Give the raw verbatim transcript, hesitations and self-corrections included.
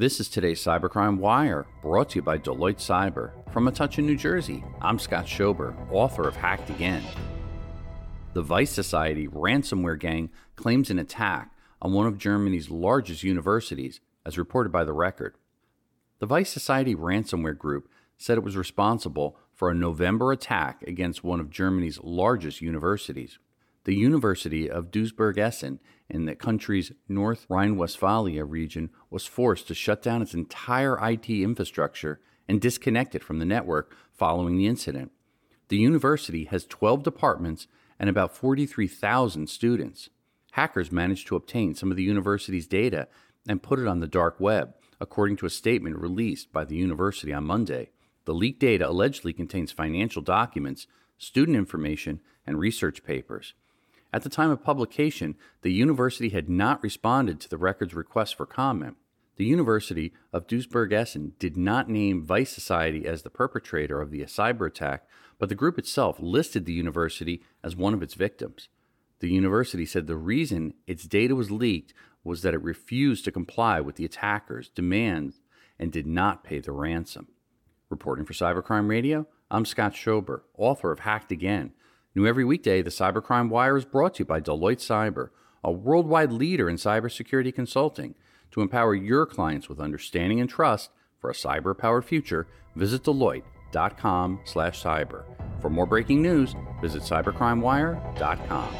This is today's Cybercrime Wire, brought to you by Deloitte Cyber. From a touch in New Jersey, I'm Scott Schober, author of Hacked Again. The Vice Society ransomware gang claims an attack on one of Germany's largest universities, as reported by The Record. The Vice Society ransomware group said it was responsible for a November attack against one of Germany's largest universities. The University of Duisburg-Essen in the country's North Rhine-Westphalia region was forced to shut down its entire I T infrastructure and disconnect it from the network following the incident. The university has twelve departments and about forty-three thousand students. Hackers managed to obtain some of the university's data and put it on the dark web, according to a statement released by the university on Monday. The leaked data allegedly contains financial documents, student information, and research papers. At the time of publication, the university had not responded to the Record's request for comment. The University of Duisburg-Essen did not name Vice Society as the perpetrator of the cyber attack, but the group itself listed the university as one of its victims. The university said the reason its data was leaked was that it refused to comply with the attackers' demands and did not pay the ransom. Reporting for Cybercrime Radio, I'm Scott Schober, author of Hacked Again. New every weekday, the Cybercrime Wire is brought to you by Deloitte Cyber, a worldwide leader in cybersecurity consulting. To empower your clients with understanding and trust for a cyber-powered future, visit Deloitte dot com slash cyber. For more breaking news, visit cybercrimewire dot com.